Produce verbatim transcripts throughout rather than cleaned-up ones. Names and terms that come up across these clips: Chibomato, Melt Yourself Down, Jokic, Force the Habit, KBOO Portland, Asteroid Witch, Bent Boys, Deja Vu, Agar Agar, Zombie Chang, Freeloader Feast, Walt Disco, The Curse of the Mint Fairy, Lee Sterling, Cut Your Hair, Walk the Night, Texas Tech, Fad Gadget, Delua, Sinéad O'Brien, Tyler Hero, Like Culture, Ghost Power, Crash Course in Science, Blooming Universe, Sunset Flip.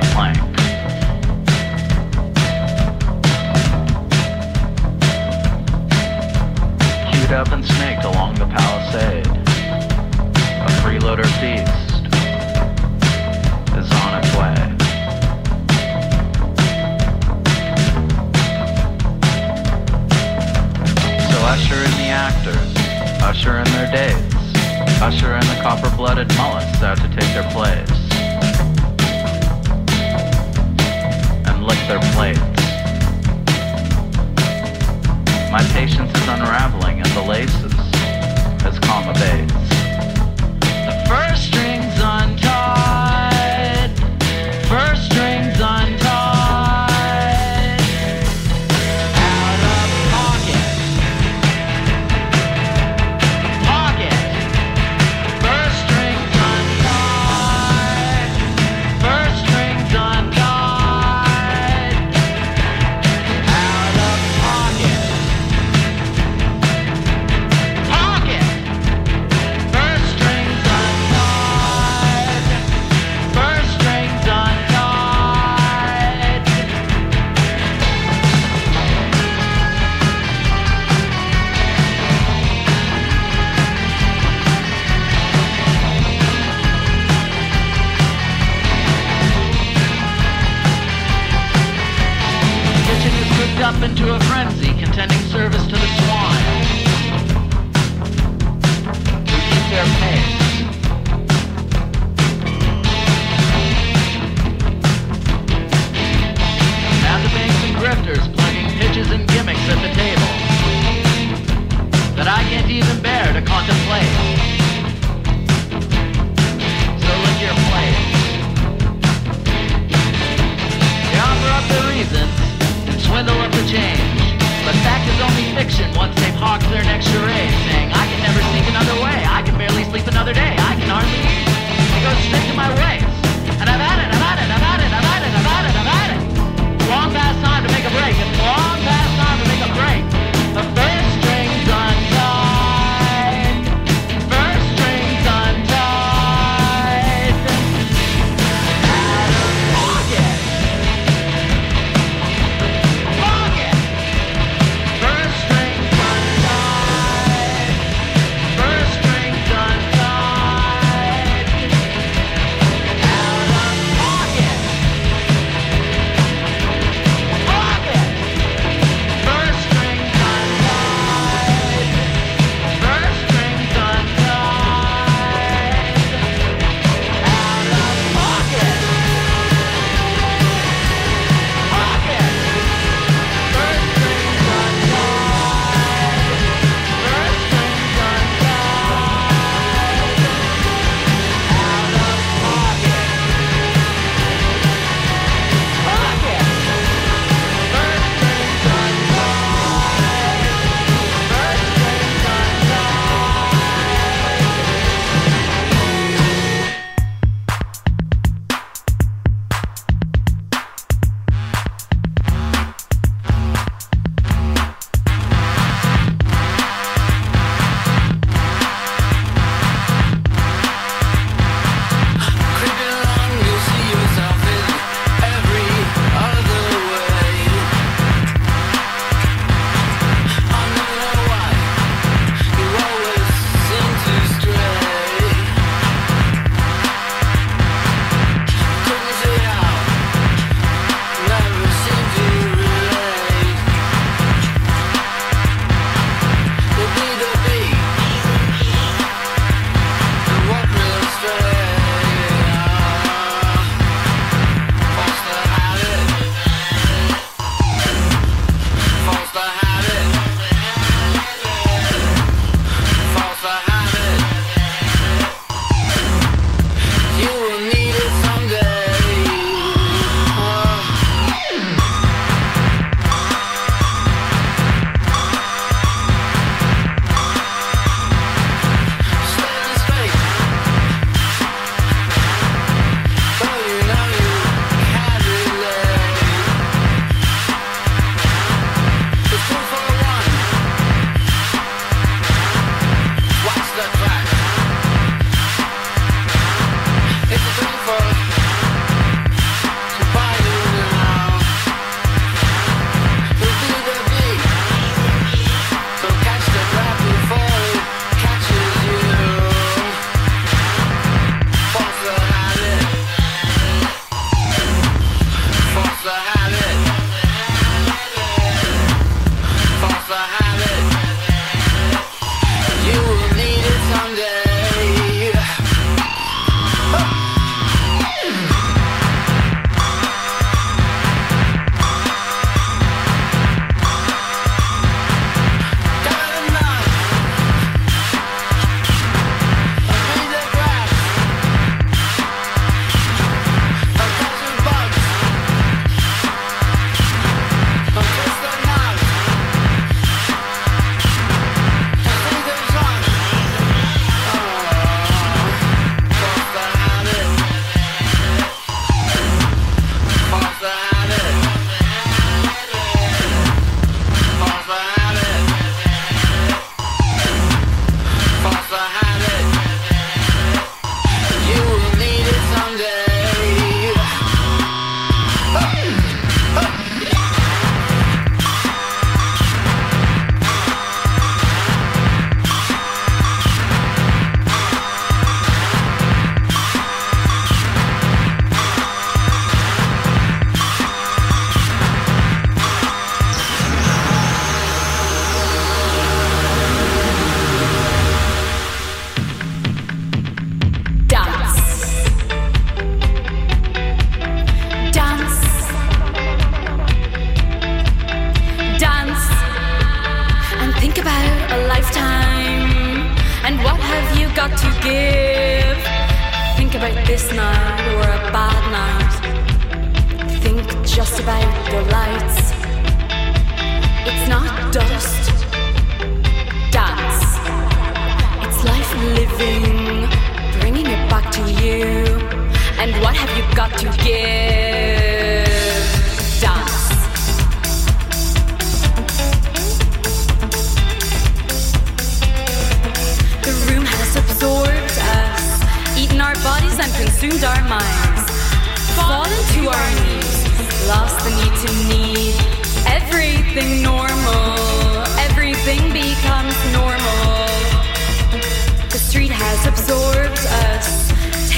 the plank. Queued up and snaked along the palisade. A freeloader feast is on its way. So usher in the actors, usher in their days, usher in the copper-blooded mullets out to take their place. And lick their plates. My patience is unraveling and the laces as calm abates. The first string's untied. First string's untied. Out of pocket. Pocket. First string's untied. First string's untied. Out of pocket. Pocket. First string's untied. First string's untied. The kitchen is cooked up into a frenzy, contending service to the swine. Who eat their pace. Now the banks and grifters plugging pitches and gimmicks at the table that I can't even bear to contemplate. So lick your plate. They offer up their reasons and swindle up the change. But fact is only fiction once they've hawked their next charade, saying, I can never sneak another way, I can barely sleep this night or a bad night. Think just about the lights. It's not dust. Dance. It's life living, bringing it back to you. And what have you got to give? Dance. The room has absorbed us, eaten our bodies and consumed our minds. Fallen to our knees, lost the need to need everything normal. Everything becomes normal. The street has absorbed us,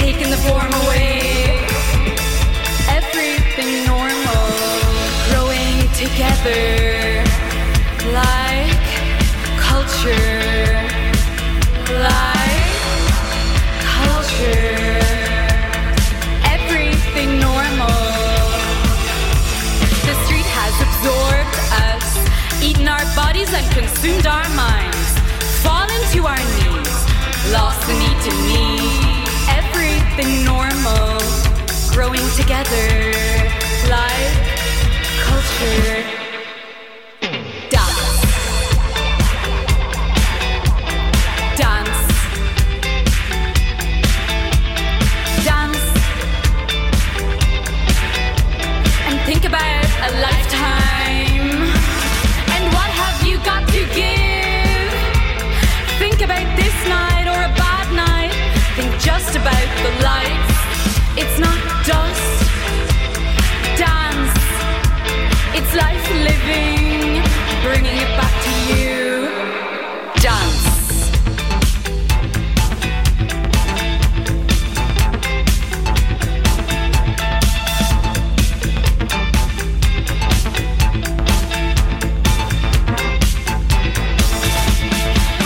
taken the form away. Everything normal, growing together like culture, like culture. Everything normal. The street has absorbed us, eaten our bodies and consumed our minds. Fallen to our knees, lost the need to need. Everything normal, growing together like culture. Just about the lights, it's not dust, dance, it's life living, bringing it back to you, dance.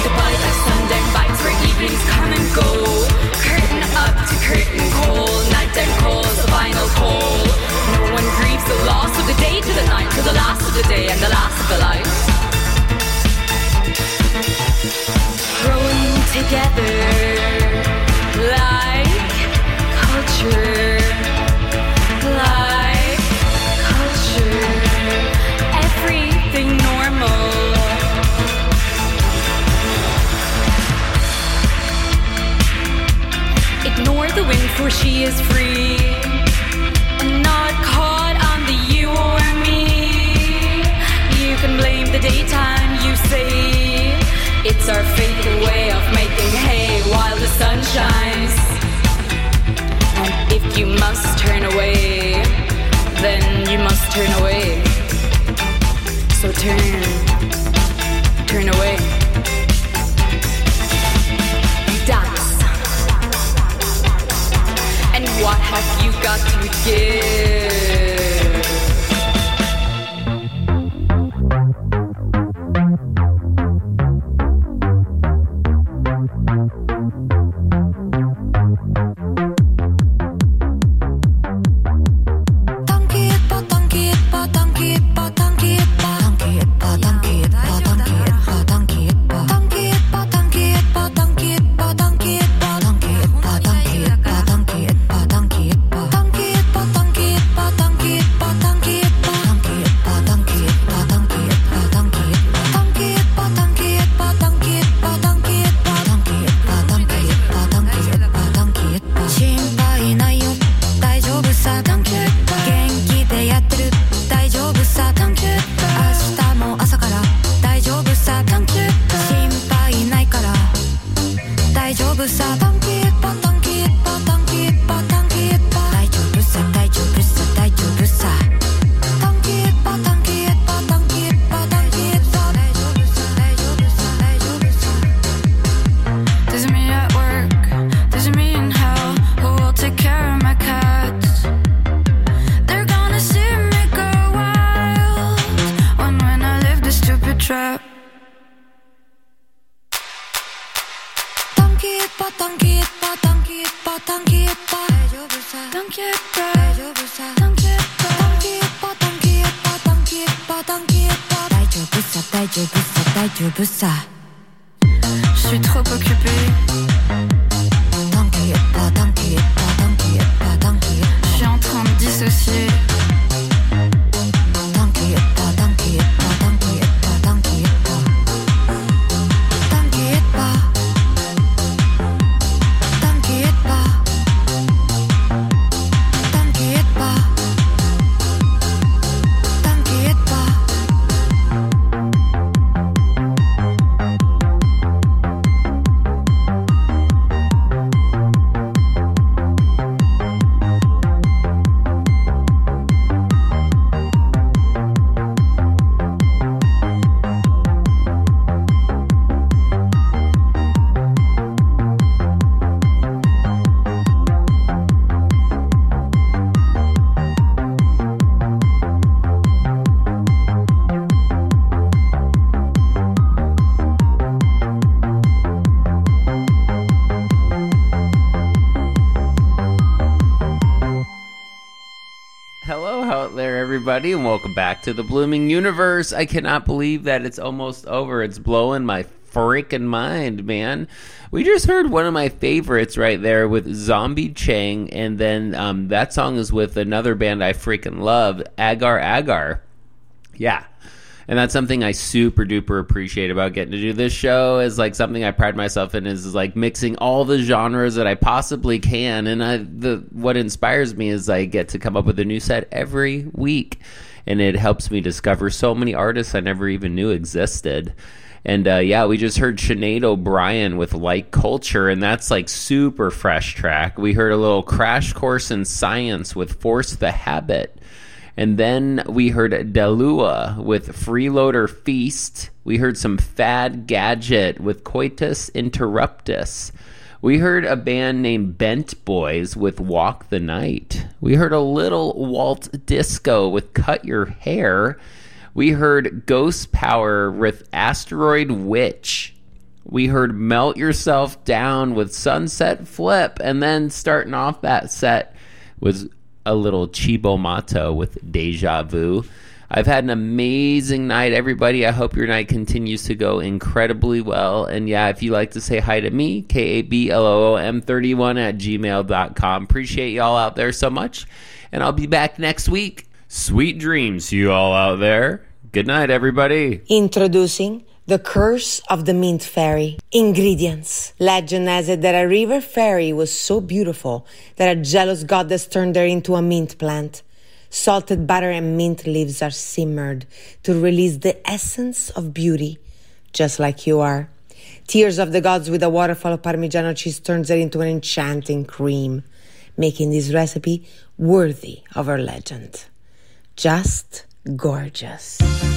The bodies of sundown vibes where evenings come and go. Curtain cold, night and cold, the final call. No one grieves the loss of the day to the night, to the last of the day and the last of the life. Growing together like culture, like culture. Everything normal. Ignore the wind, for she is free, and not caught on the you or me. You can blame the daytime, you say. It's our faithful way of making hay while the sun shines. And if you must turn away, then you must turn away. So turn, turn away. What have you got to give? Je suis trop occupée. T'inquiète pas, t'inquiète pas, t'inquiète out there, everybody, and welcome back to the Blooming Universe. I cannot believe that it's almost over. It's blowing my freaking mind, man. We just heard one of my favorites right there with Zombie Chang, and then um, that song is with another band I freaking love, Agar Agar. Yeah. And that's something I super duper appreciate about getting to do this show, is like something I pride myself in is, is like mixing all the genres that I possibly can. And I, the what inspires me is I get to come up with a new set every week, and it helps me discover so many artists I never even knew existed. And uh, yeah, we just heard Sinead O'Brien with Like Culture, and that's like super fresh track. We heard a little Crash Course in Science with Force the Habit. And then we heard Delua with Freeloader Feast. We heard some Fad Gadget with Coitus Interruptus. We heard a band named Bent Boys with Walk the Night. We heard a little Walt Disco with Cut Your Hair. We heard Ghost Power with Asteroid Witch. We heard Melt Yourself Down with Sunset Flip. And then starting off that set was a little Chibomato with Deja Vu. I've had an amazing night, everybody. I hope your night continues to go incredibly well. And yeah, if you like to say hi to me, K A B L O O M thirty-one at gmail dot com. Appreciate y'all out there so much. And I'll be back next week. Sweet dreams, you all out there. Good night, everybody. Introducing The Curse of the Mint Fairy. Ingredients. Legend has it that a river fairy was so beautiful that a jealous goddess turned her into a mint plant. Salted butter and mint leaves are simmered to release the essence of beauty, just like you are. Tears of the gods with a waterfall of Parmigiano cheese turns her into an enchanting cream, making this recipe worthy of her legend. Just gorgeous. It's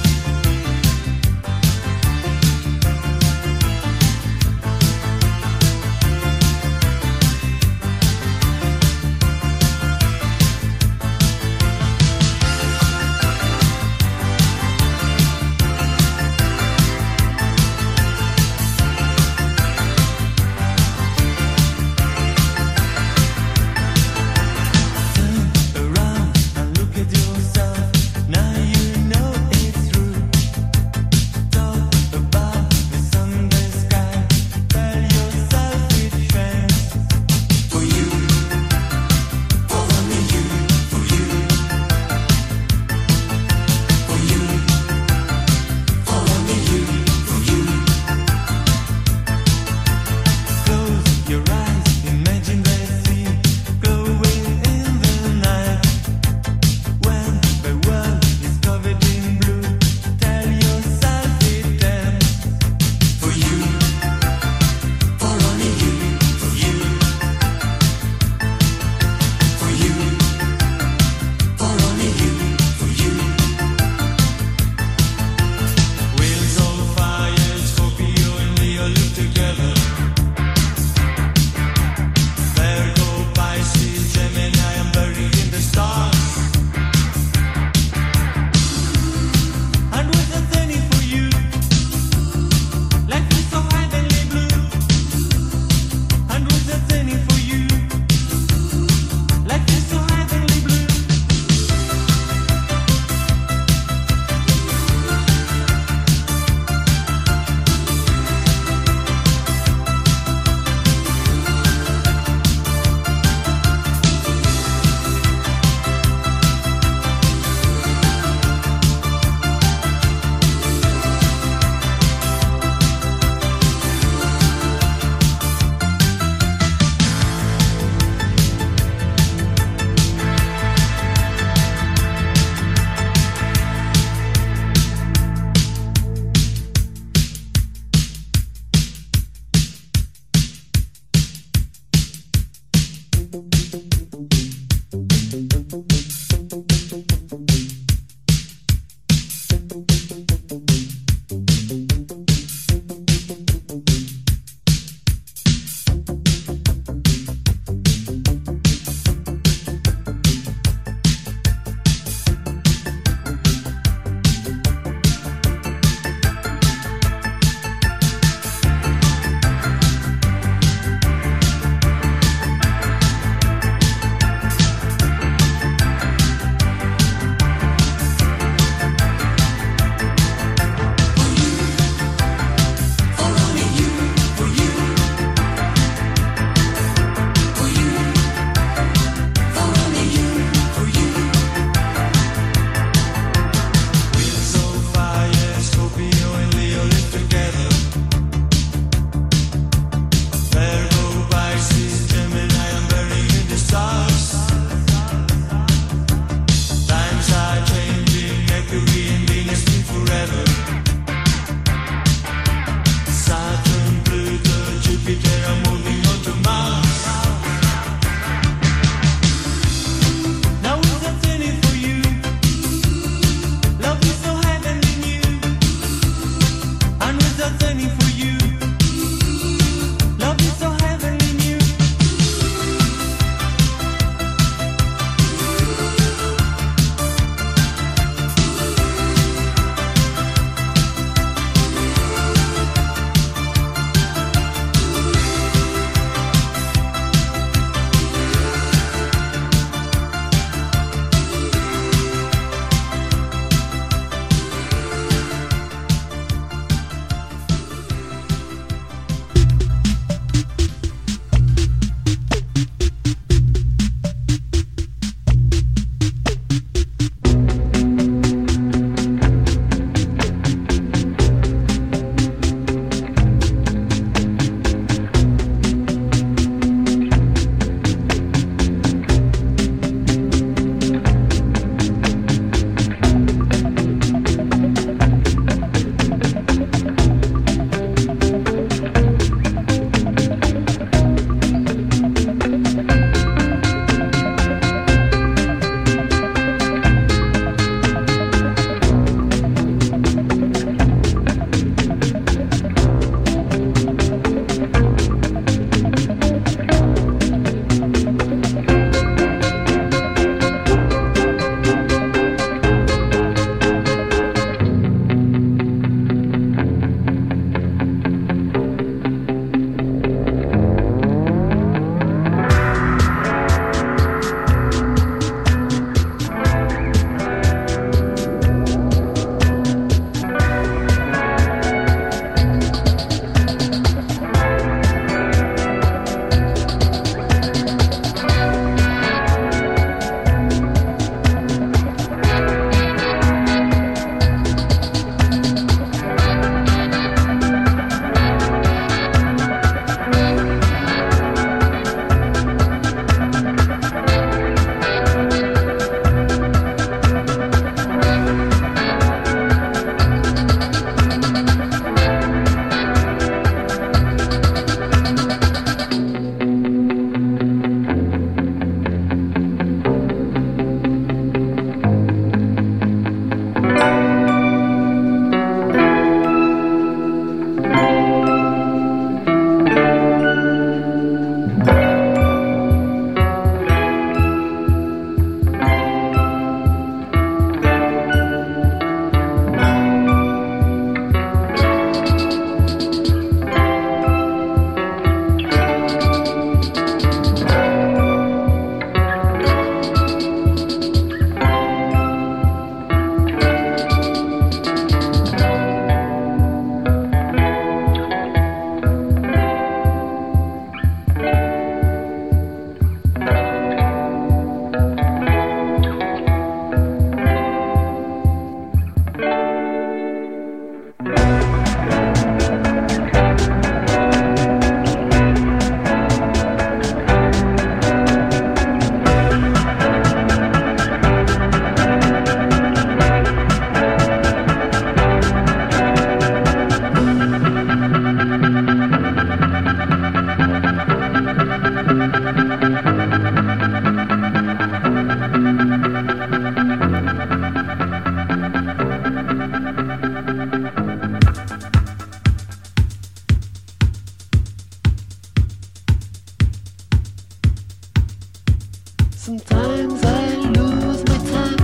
Sometimes I lose my time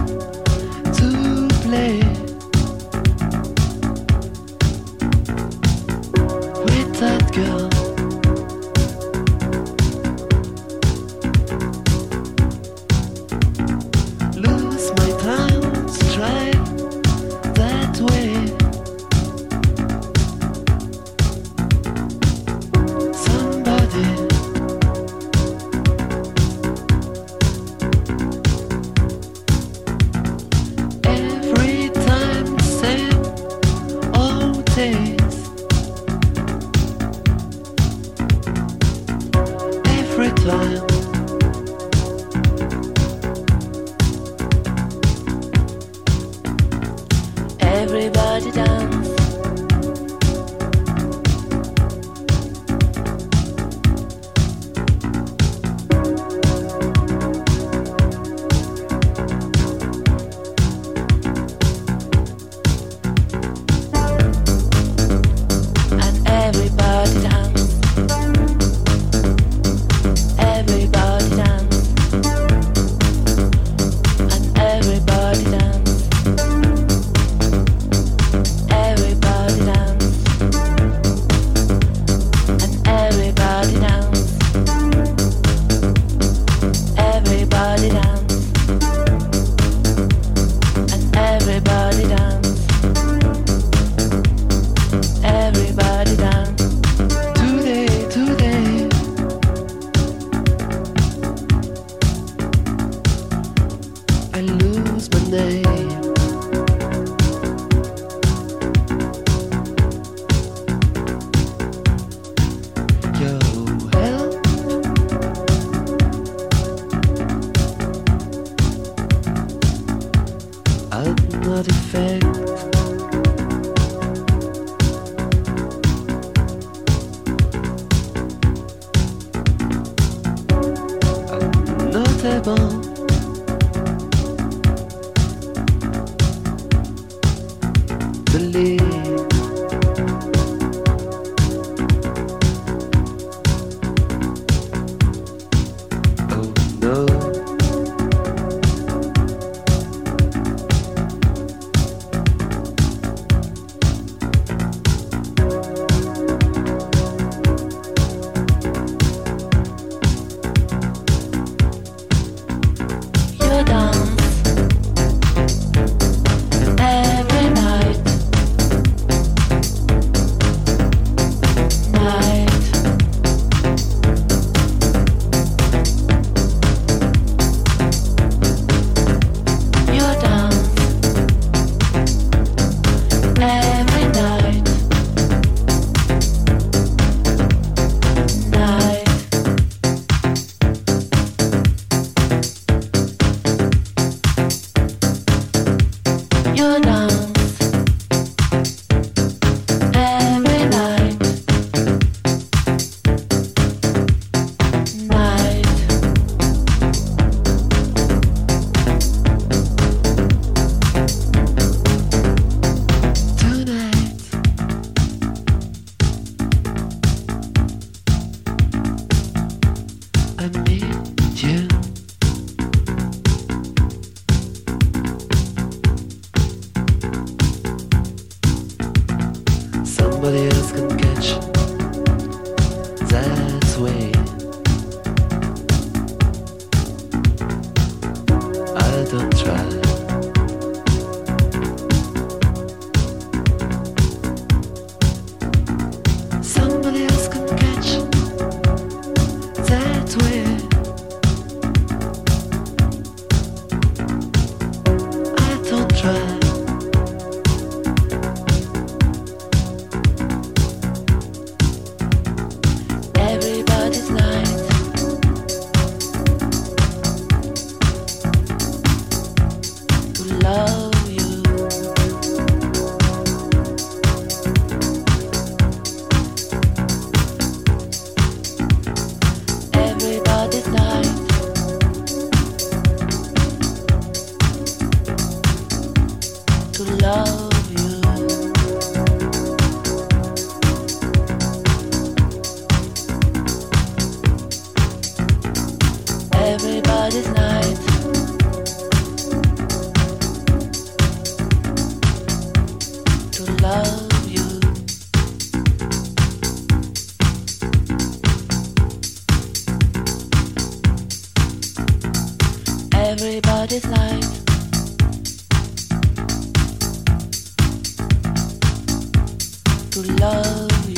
to play with that girl. Lose my time to try that way. Somebody everybody's night. everybody's life. To love you.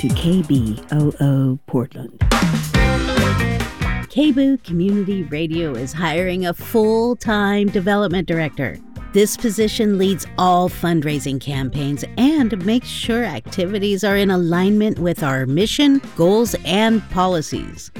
To K B O O Portland. K B O O Community Radio is hiring a full-time development director. This position leads all fundraising campaigns and makes sure activities are in alignment with our mission, goals, and policies.